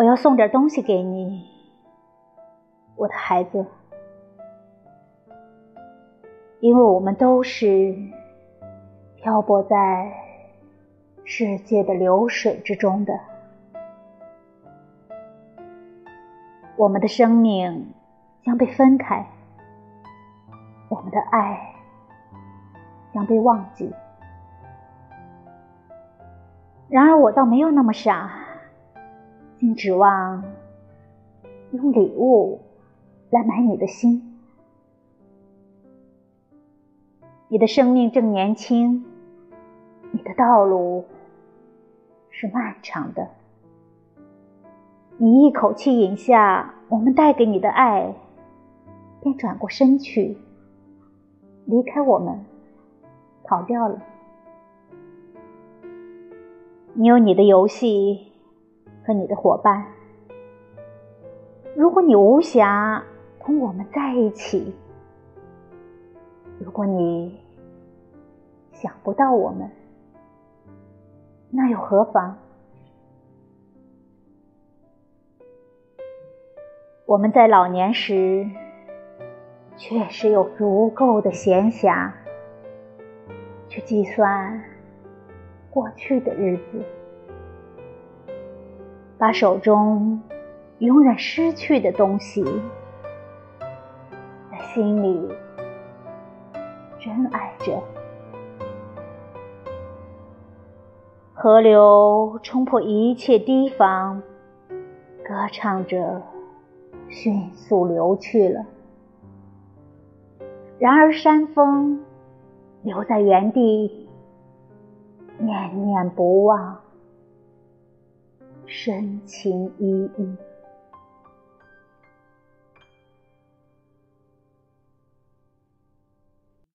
我要送点东西给你，我的孩子，因为我们都是漂泊在世界的流水之中的，我们的生命将被分开，我们的爱将被忘记。然而我倒没有那么傻，竟指望用礼物来买你的心。你的生命正年轻，你的道路是漫长的，你一口气饮下我们带给你的爱，便转过身去离开我们，跑掉了。你有你的游戏和你的伙伴，如果你无暇同我们在一起，如果你想不到我们，那又何妨？我们在老年时确实有足够的闲暇去计算过去的日子，把手中永远失去的东西在心里珍爱着。河流冲破一切堤防，歌唱着迅速流去了，然而山峰留在原地，念念不忘，深情依依。